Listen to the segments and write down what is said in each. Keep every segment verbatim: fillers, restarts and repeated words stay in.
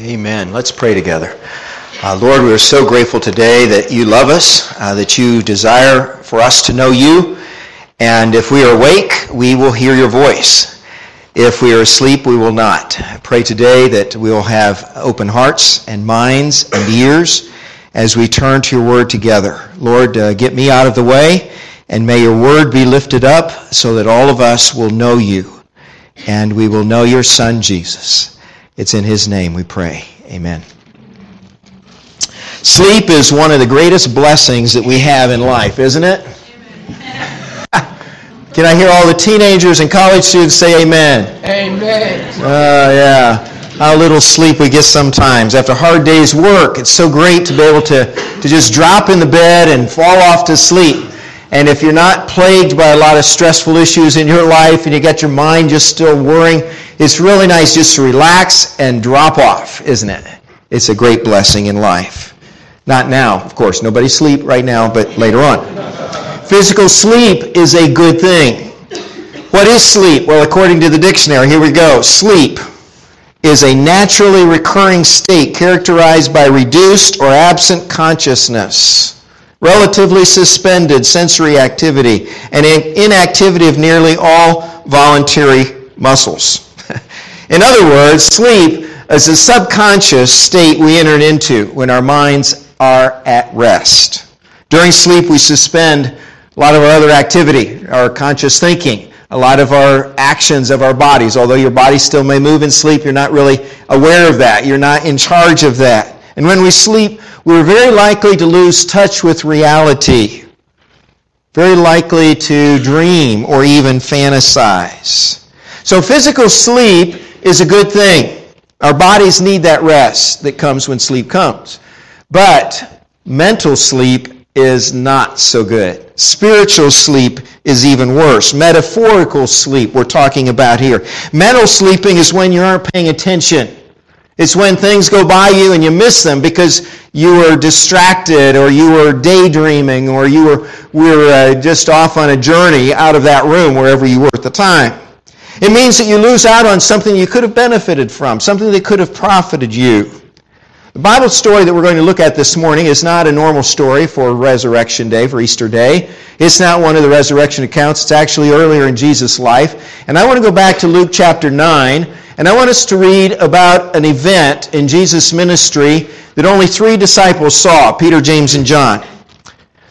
Amen. Let's pray together. Uh, Lord, we are so grateful today that you love us, uh, that you desire for us to know you. And if we are awake, we will hear your voice. If we are asleep, we will not. I pray today that we will have open hearts and minds and ears as we turn to your word together. Lord, uh, get me out of the way, and may your word be lifted up so that all of us will know you, and we will know your Son, Jesus. It's in his name we pray. Amen. Sleep is one of the greatest blessings that we have in life, isn't it? Can I hear all the teenagers and college students say amen? Amen. Oh, uh, yeah. How little sleep we get sometimes. After a hard day's work, it's so great to be able to, to just drop in the bed and fall off to sleep. And if you're not plagued by a lot of stressful issues in your life and you got your mind just still worrying, it's really nice just to relax and drop off, isn't it? It's a great blessing in life. Not now, of course. Nobody sleep right now, but later on. Physical sleep is a good thing. What is sleep? Well, according to the dictionary, here we go. Sleep is a naturally recurring state characterized by reduced or absent consciousness, relatively suspended sensory activity, and inactivity of nearly all voluntary muscles. In other words, sleep is a subconscious state we enter into when our minds are at rest. During sleep, we suspend a lot of our other activity, our conscious thinking, a lot of our actions of our bodies. Although your body still may move in sleep, you're not really aware of that. You're not in charge of that. And when we sleep, we're very likely to lose touch with reality, very likely to dream or even fantasize. So physical sleep is a good thing. Our bodies need that rest that comes when sleep comes. But mental sleep is not so good. Spiritual sleep is even worse. Metaphorical sleep we're talking about here. Mental sleeping is when you aren't paying attention. It's when things go by you and you miss them because you were distracted or you were daydreaming or you were, were uh, just off on a journey out of that room wherever you were at the time. It means that you lose out on something you could have benefited from, something that could have profited you. The Bible story that we're going to look at this morning is not a normal story for Resurrection Day, for Easter Day. It's not one of the resurrection accounts. It's actually earlier in Jesus' life. And I want to go back to Luke chapter nine, and I want us to read about an event in Jesus' ministry that only three disciples saw, Peter, James, and John.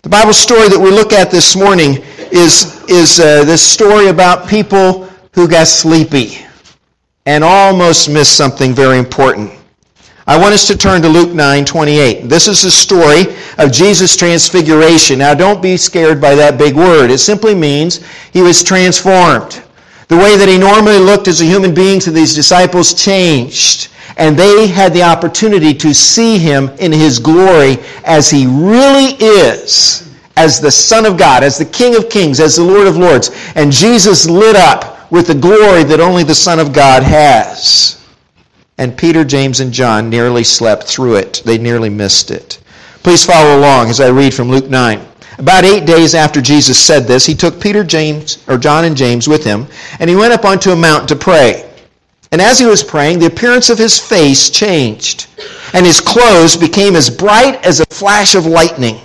The Bible story that we look at this morning is, is uh, this story about people who got sleepy and almost missed something very important. I want us to turn to Luke nine twenty-eight. This is the story of Jesus' transfiguration. Now, don't be scared by that big word. It simply means he was transformed. The way that he normally looked as a human being to these disciples changed, and they had the opportunity to see him in his glory as he really is, as the Son of God, as the King of Kings, as the Lord of Lords. And Jesus lit up with the glory that only the Son of God has. And Peter, James, and John nearly slept through it. They nearly missed it. Please follow along as I read from Luke nine. About eight days after Jesus said this, he took Peter, James, or John and James with him, and he went up onto a mountain to pray. And as he was praying, the appearance of his face changed, and his clothes became as bright as a flash of lightning.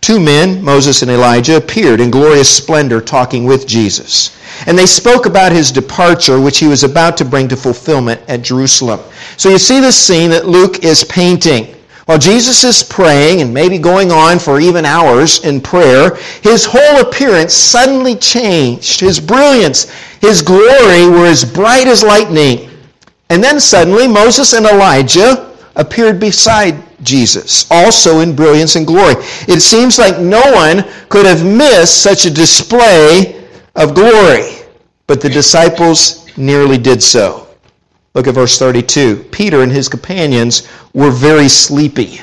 Two men, Moses and Elijah, appeared in glorious splendor talking with Jesus. And they spoke about his departure, which he was about to bring to fulfillment at Jerusalem. So you see this scene that Luke is painting. While Jesus is praying and maybe going on for even hours in prayer, his whole appearance suddenly changed. His brilliance, his glory were as bright as lightning. And then suddenly Moses and Elijah appeared beside Jesus, also in brilliance and glory. It seems like no one could have missed such a display of glory, but the disciples nearly did so. Look at verse thirty-two. Peter and his companions were very sleepy.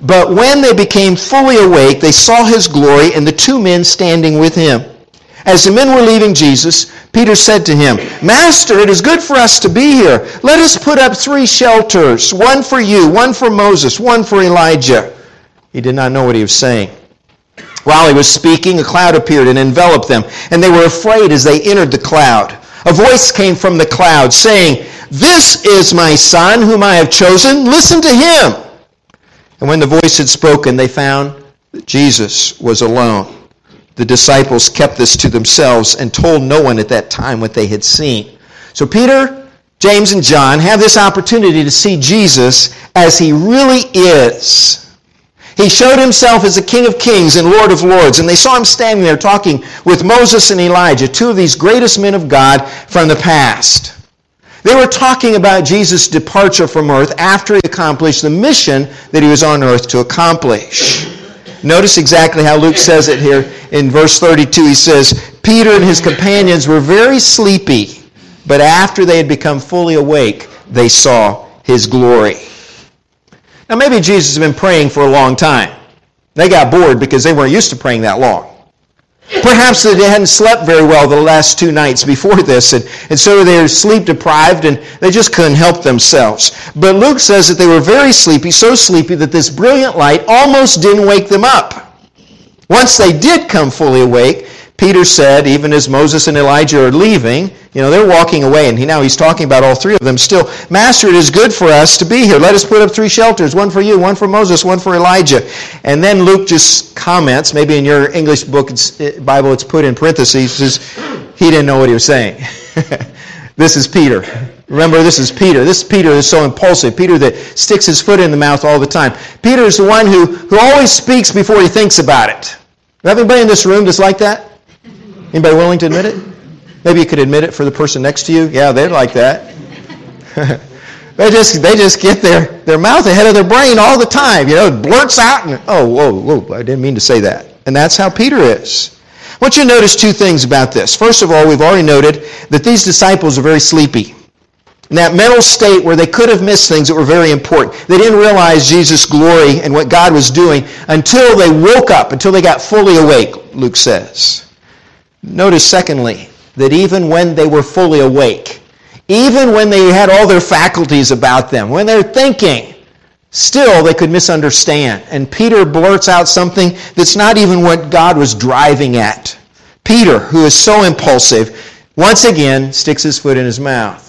But when they became fully awake, they saw his glory and the two men standing with him. As the men were leaving Jesus, Peter said to him, "Master, it is good for us to be here. Let us put up three shelters, one for you, one for Moses, one for Elijah." He did not know what he was saying. While he was speaking, a cloud appeared and enveloped them, and they were afraid as they entered the cloud. A voice came from the cloud saying, This is my son whom I have chosen. Listen to him. And when the voice had spoken, they found that Jesus was alone. The disciples kept this to themselves and told no one at that time what they had seen. So Peter, James, and John have this opportunity to see Jesus as he really is. He showed himself as the King of Kings and Lord of Lords, and they saw him standing there talking with Moses and Elijah, two of these greatest men of God from the past. They were talking about Jesus' departure from earth after he accomplished the mission that he was on earth to accomplish. Notice exactly how Luke says it here in verse thirty-two. He says, Peter and his companions were very sleepy, but after they had become fully awake, they saw his glory. Now maybe Jesus has been praying for a long time. They got bored because they weren't used to praying that long. Perhaps they hadn't slept very well the last two nights before this, and, and so they were sleep deprived and they just couldn't help themselves. But Luke says that they were very sleepy, so sleepy that this brilliant light almost didn't wake them up. Once they did come fully awake, Peter said, even as Moses and Elijah are leaving, you know, they're walking away, and he, now he's talking about all three of them still. Master, it is good for us to be here. Let us put up three shelters, one for you, one for Moses, one for Elijah. And then Luke just comments, maybe in your English book, it's, Bible, it's put in parentheses, says, he didn't know what he was saying. This is Peter. Remember, this is Peter. This Peter is so impulsive. Peter that sticks his foot in the mouth all the time. Peter is the one who, who always speaks before he thinks about it. Is anybody in this room that's like that? Anybody willing to admit it? Maybe you could admit it for the person next to you. Yeah, they're like that. they just they just get their, their mouth ahead of their brain all the time. You know, it blurts out and, oh, whoa, whoa, I didn't mean to say that. And that's how Peter is. I want you to notice two things about this. First of all, we've already noted that these disciples are very sleepy. In that mental state where they could have missed things that were very important. They didn't realize Jesus' glory and what God was doing until they woke up, until they got fully awake, Luke says. Notice, secondly, that even when they were fully awake, even when they had all their faculties about them, when they're thinking, still they could misunderstand. And Peter blurts out something that's not even what God was driving at. Peter, who is so impulsive, once again sticks his foot in his mouth.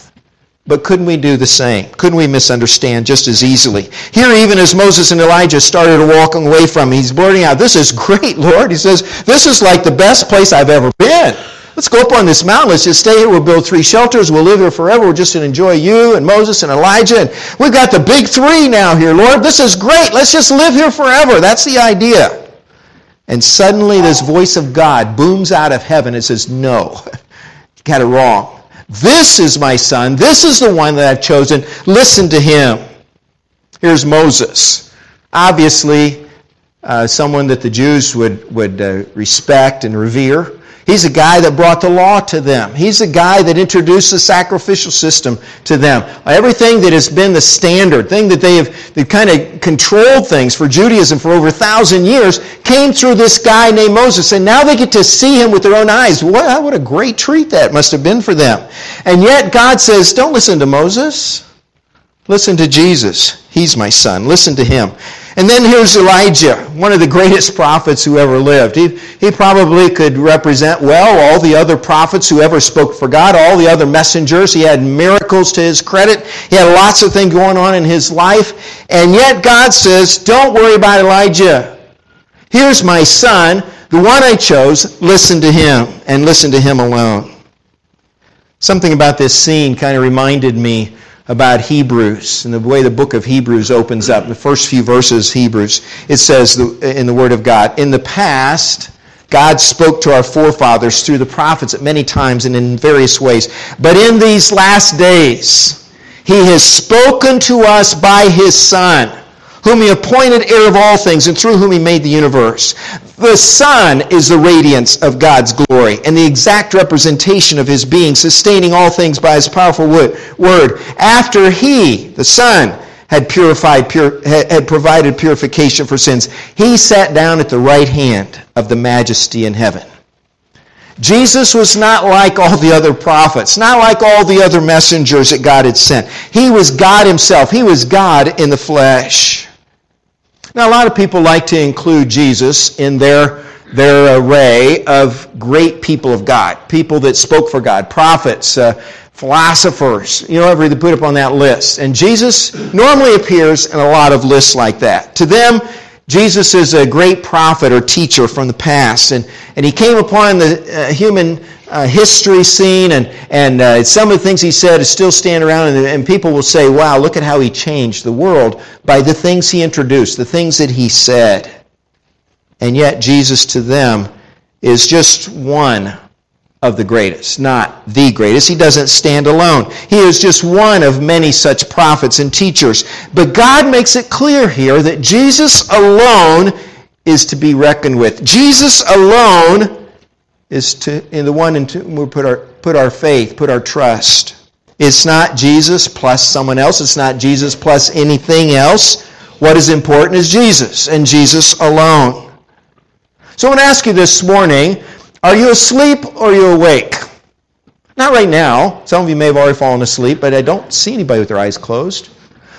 But couldn't we do the same? Couldn't we misunderstand just as easily? Here, even as Moses and Elijah started walking away from him, he's blurting out, this is great, Lord. He says, this is like the best place I've ever been. Let's go up on this mountain. Let's just stay here. We'll build three shelters. We'll live here forever. We're just going to enjoy you and Moses and Elijah. And we've got the big three now here, Lord. This is great. Let's just live here forever. That's the idea. And suddenly this voice of God booms out of heaven and says, no, you got it wrong. This is my son. This is the one that I've chosen. Listen to him. Here's Moses. Obviously, uh, someone that the Jews would, would uh, respect and revere. He's a guy that brought the law to them. He's a guy that introduced the sacrificial system to them. Everything that has been the standard, thing that they have they've kind of controlled things for Judaism for over a thousand years, came through this guy named Moses. And now they get to see him with their own eyes. What, what a great treat that must have been for them. And yet God says, don't listen to Moses. Listen to Jesus. He's my son. Listen to him. And then here's Elijah, one of the greatest prophets who ever lived. He, he probably could represent well all the other prophets who ever spoke for God, all the other messengers. He had miracles to his credit. He had lots of things going on in his life. And yet God says, don't worry about Elijah. Here's my son, the one I chose. Listen to him and listen to him alone. Something about this scene kind of reminded me about Hebrews and the way the book of Hebrews opens up. The first few verses, Hebrews, it says in the Word of God, in the past, God spoke to our forefathers through the prophets at many times and in various ways. But in these last days, he has spoken to us by his Son, whom he appointed heir of all things and through whom he made the universe. The Son is the radiance of God's glory and the exact representation of his being, sustaining all things by his powerful word. After he, the Son, had purified, pur- had provided purification for sins, he sat down at the right hand of the majesty in heaven. Jesus was not like all the other prophets, not like all the other messengers that God had sent. He was God himself. He was God in the flesh. Now, a lot of people like to include Jesus in their their array of great people of God, people that spoke for God, prophets, uh, philosophers, you know, everybody put up on that list. And Jesus normally appears in a lot of lists like that. To them, Jesus is a great prophet or teacher from the past, and, and he came upon the uh, human uh, history scene, and, and uh, some of the things he said is still stand around, and, and people will say, wow, look at how he changed the world by the things he introduced, the things that he said. And yet Jesus to them is just one of the greatest, not the greatest. He doesn't stand alone. He is just one of many such prophets and teachers. But God makes it clear here that Jesus alone is to be reckoned with. Jesus alone is to in the one in whom we put our, put our faith, put our trust. It's not Jesus plus someone else. It's not Jesus plus anything else. What is important is Jesus and Jesus alone. So I want to ask you this morning, are you asleep or are you awake? Not right now. Some of you may have already fallen asleep, but I don't see anybody with their eyes closed.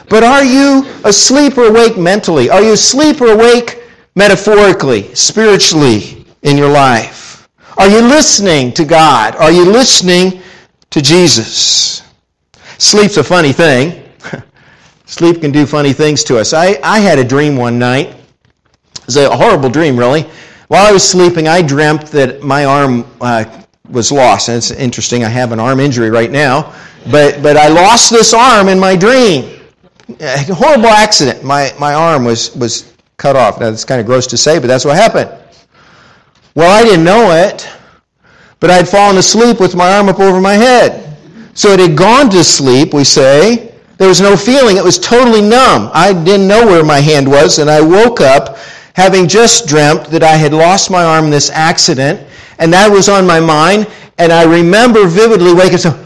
But are you asleep or awake mentally? Are you asleep or awake metaphorically, spiritually in your life? Are you listening to God? Are you listening to Jesus? Sleep's a funny thing. Sleep can do funny things to us. I, I had a dream one night. It was a horrible dream, really. While I was sleeping, I dreamt that my arm uh, was lost. And it's interesting, I have an arm injury right now. But but I lost this arm in my dream. A horrible accident. My my arm was, was cut off. Now, it's kind of gross to say, but that's what happened. Well, I didn't know it, but I'd fallen asleep with my arm up over my head. So it had gone to sleep, we say. There was no feeling. It was totally numb. I didn't know where my hand was, and I woke up having just dreamt that I had lost my arm in this accident, and that was on my mind, and I remember vividly waking up,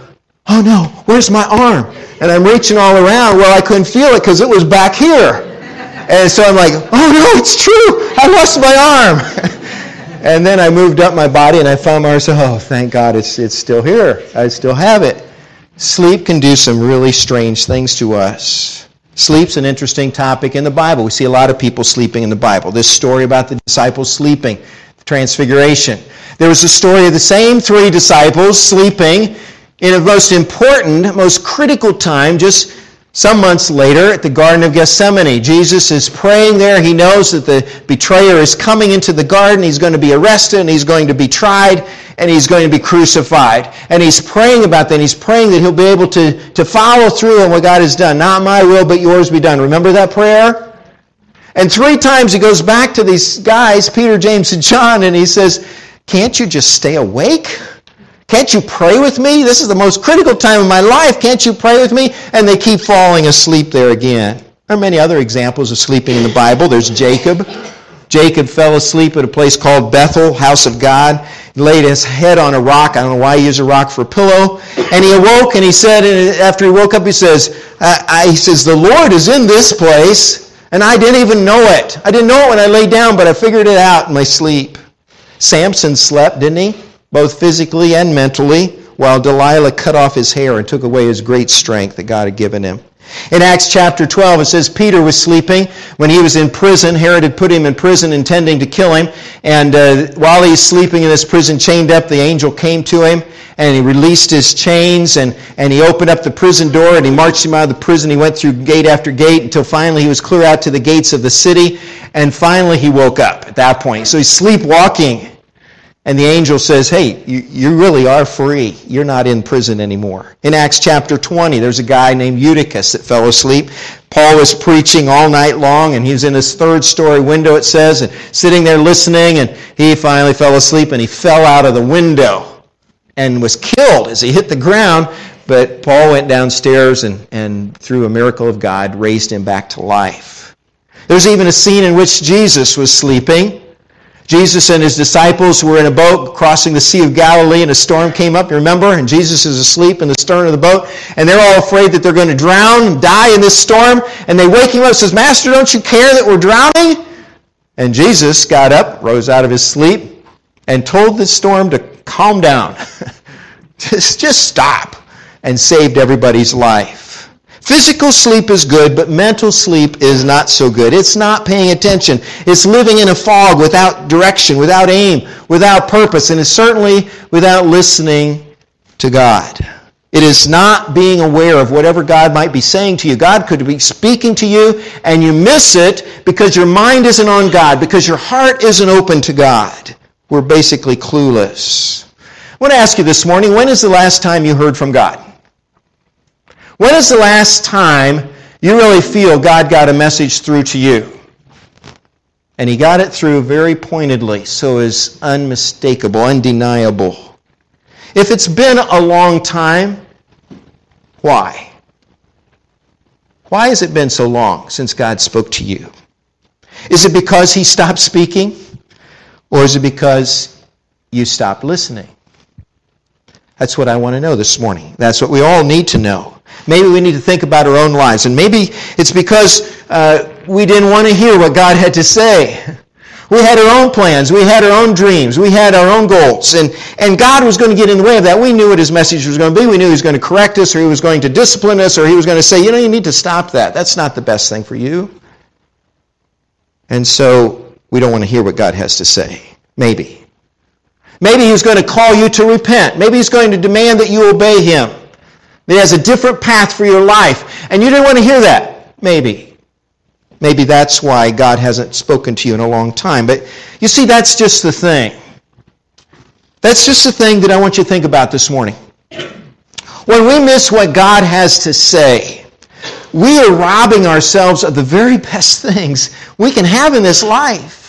oh no, where's my arm? And I'm reaching all around. Well, I couldn't feel it because it was back here. And so I'm like, oh no, it's true. I lost my arm. And then I moved up my body, and I found myself, oh, thank God it's it's still here. I still have it. Sleep can do some really strange things to us. Sleep's an interesting topic in the Bible. We see a lot of people sleeping in the Bible. This story about the disciples sleeping, the transfiguration. There was a story of the same three disciples sleeping in the most important, most critical time, just some months later at the Garden of Gethsemane. Jesus is praying there. He knows that the betrayer is coming into the garden. He's going to be arrested, and he's going to be tried, and he's going to be crucified. And he's praying about that. He's praying that he'll be able to, to follow through on what God has done. Not my will, but yours be done. Remember that prayer? And three times he goes back to these guys, Peter, James, and John, and he says, can't you just stay awake? Can't you pray with me? This is the most critical time of my life. Can't you pray with me? And they keep falling asleep there again. There are many other examples of sleeping in the Bible. There's Jacob. Jacob fell asleep at a place called Bethel, house of God. He laid his head on a rock. I don't know why he used a rock for a pillow. And he awoke, and he said, and after he woke up, he says, I, I, he says, the Lord is in this place, and I didn't even know it. I didn't know it when I lay down, but I figured it out in my sleep. Samson slept, didn't he? Both physically and mentally, while Delilah cut off his hair and took away his great strength that God had given him. In Acts chapter twelve, it says Peter was sleeping when he was in prison. Herod had put him in prison intending to kill him. And uh, while he's sleeping in this prison, chained up, the angel came to him, and he released his chains, and, and he opened up the prison door, and he marched him out of the prison. He went through gate after gate until finally he was clear out to the gates of the city. And finally he woke up at that point. So he's sleepwalking. And the angel says, hey, you, you really are free. You're not in prison anymore. In Acts chapter twenty, there's a guy named Eutychus that fell asleep. Paul was preaching all night long, and he was in his third-story window, it says, and sitting there listening, and he finally fell asleep, and he fell out of the window and was killed as he hit the ground. But Paul went downstairs and, and through a miracle of God, raised him back to life. There's even a scene in which Jesus was sleeping. Jesus and his disciples were in a boat crossing the Sea of Galilee, and a storm came up, you remember? And Jesus is asleep in the stern of the boat, and they're all afraid that they're going to drown and die in this storm. And they wake him up and says, Master, don't you care that we're drowning? And Jesus got up, rose out of his sleep, and told the storm to calm down. just, just stop, and saved everybody's life. Physical sleep is good, but mental sleep is not so good. It's not paying attention. It's living in a fog without direction, without aim, without purpose, and it's certainly without listening to God. It is not being aware of whatever God might be saying to you. God could be speaking to you, and you miss it because your mind isn't on God, because your heart isn't open to God. We're basically clueless. I want to ask you this morning, when is the last time you heard from God? When is the last time you really feel God got a message through to you? And He got it through very pointedly, so it's unmistakable, undeniable. If it's been a long time, why? Why has it been so long since God spoke to you? Is it because He stopped speaking? Or is it because you stopped listening? That's what I want to know this morning. That's what we all need to know. Maybe we need to think about our own lives. And maybe it's because uh, we didn't want to hear what God had to say. We had our own plans. We had our own dreams. We had our own goals. And, and God was going to get in the way of that. We knew what His message was going to be. We knew He was going to correct us, or He was going to discipline us, or He was going to say, you know, you need to stop that. That's not the best thing for you. And so we don't want to hear what God has to say. Maybe. Maybe He's going to call you to repent. Maybe He's going to demand that you obey Him. He has a different path for your life. And you didn't want to hear that. Maybe. Maybe that's why God hasn't spoken to you in a long time. But you see, that's just the thing. That's just the thing that I want you to think about this morning. When we miss what God has to say, we are robbing ourselves of the very best things we can have in this life.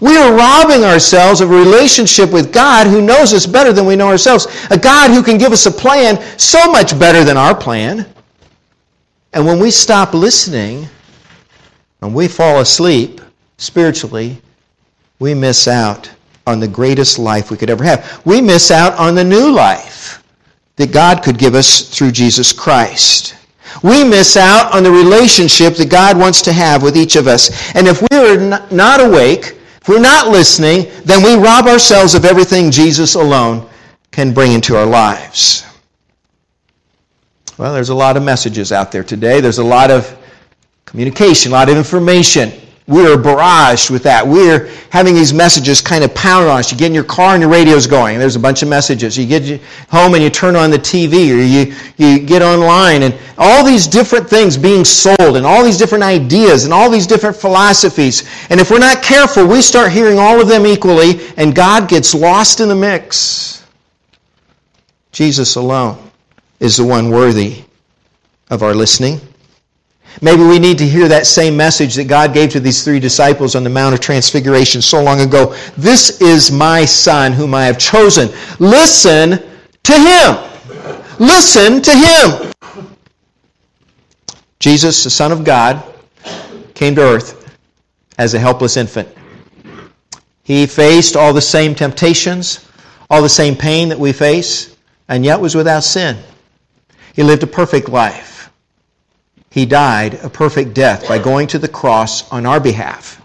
We are robbing ourselves of a relationship with God who knows us better than we know ourselves. A God who can give us a plan so much better than our plan. And when we stop listening and we fall asleep spiritually, we miss out on the greatest life we could ever have. We miss out on the new life that God could give us through Jesus Christ. We miss out on the relationship that God wants to have with each of us. And if we are not awake, if we're not listening, then we rob ourselves of everything Jesus alone can bring into our lives. Well, there's a lot of messages out there today. There's a lot of communication, a lot of information. We're barraged with that. We're having these messages kind of pounded on us. You get in your car and your radio's going. There's a bunch of messages. You get home and you turn on the T V, or you, you get online, and all these different things being sold, and all these different ideas, and all these different philosophies. And if we're not careful, we start hearing all of them equally, and God gets lost in the mix. Jesus alone is the one worthy of our listening. Maybe we need to hear that same message that God gave to these three disciples on the Mount of Transfiguration so long ago. This is my Son whom I have chosen. Listen to Him. Listen to Him. Jesus, the Son of God, came to earth as a helpless infant. He faced all the same temptations, all the same pain that we face, and yet was without sin. He lived a perfect life. He died a perfect death by going to the cross on our behalf.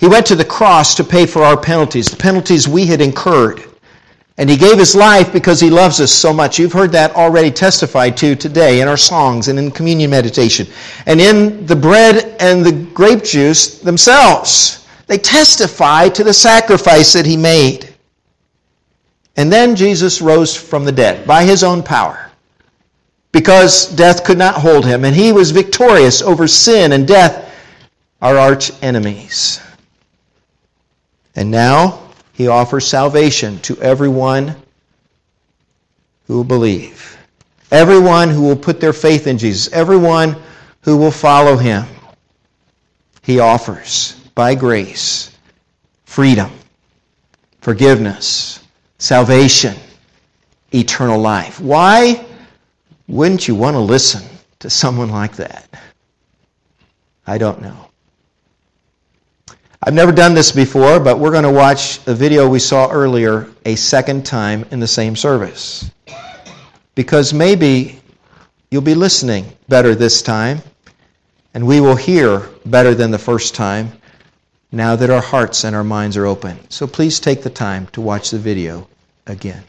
He went to the cross to pay for our penalties, the penalties we had incurred. And He gave His life because He loves us so much. You've heard that already testified to today in our songs and in communion meditation. And in the bread and the grape juice themselves, they testify to the sacrifice that He made. And then Jesus rose from the dead by His own power, because death could not hold Him, and He was victorious over sin and death, our arch enemies. And now He offers salvation to everyone who will believe, everyone who will put their faith in Jesus, everyone who will follow Him. He offers, by grace, freedom, forgiveness, salvation, eternal life. Why? Wouldn't you want to listen to someone like that? I don't know. I've never done this before, but we're going to watch a video we saw earlier a second time in the same service. Because maybe you'll be listening better this time, and we will hear better than the first time, now that our hearts and our minds are open. So please take the time to watch the video again.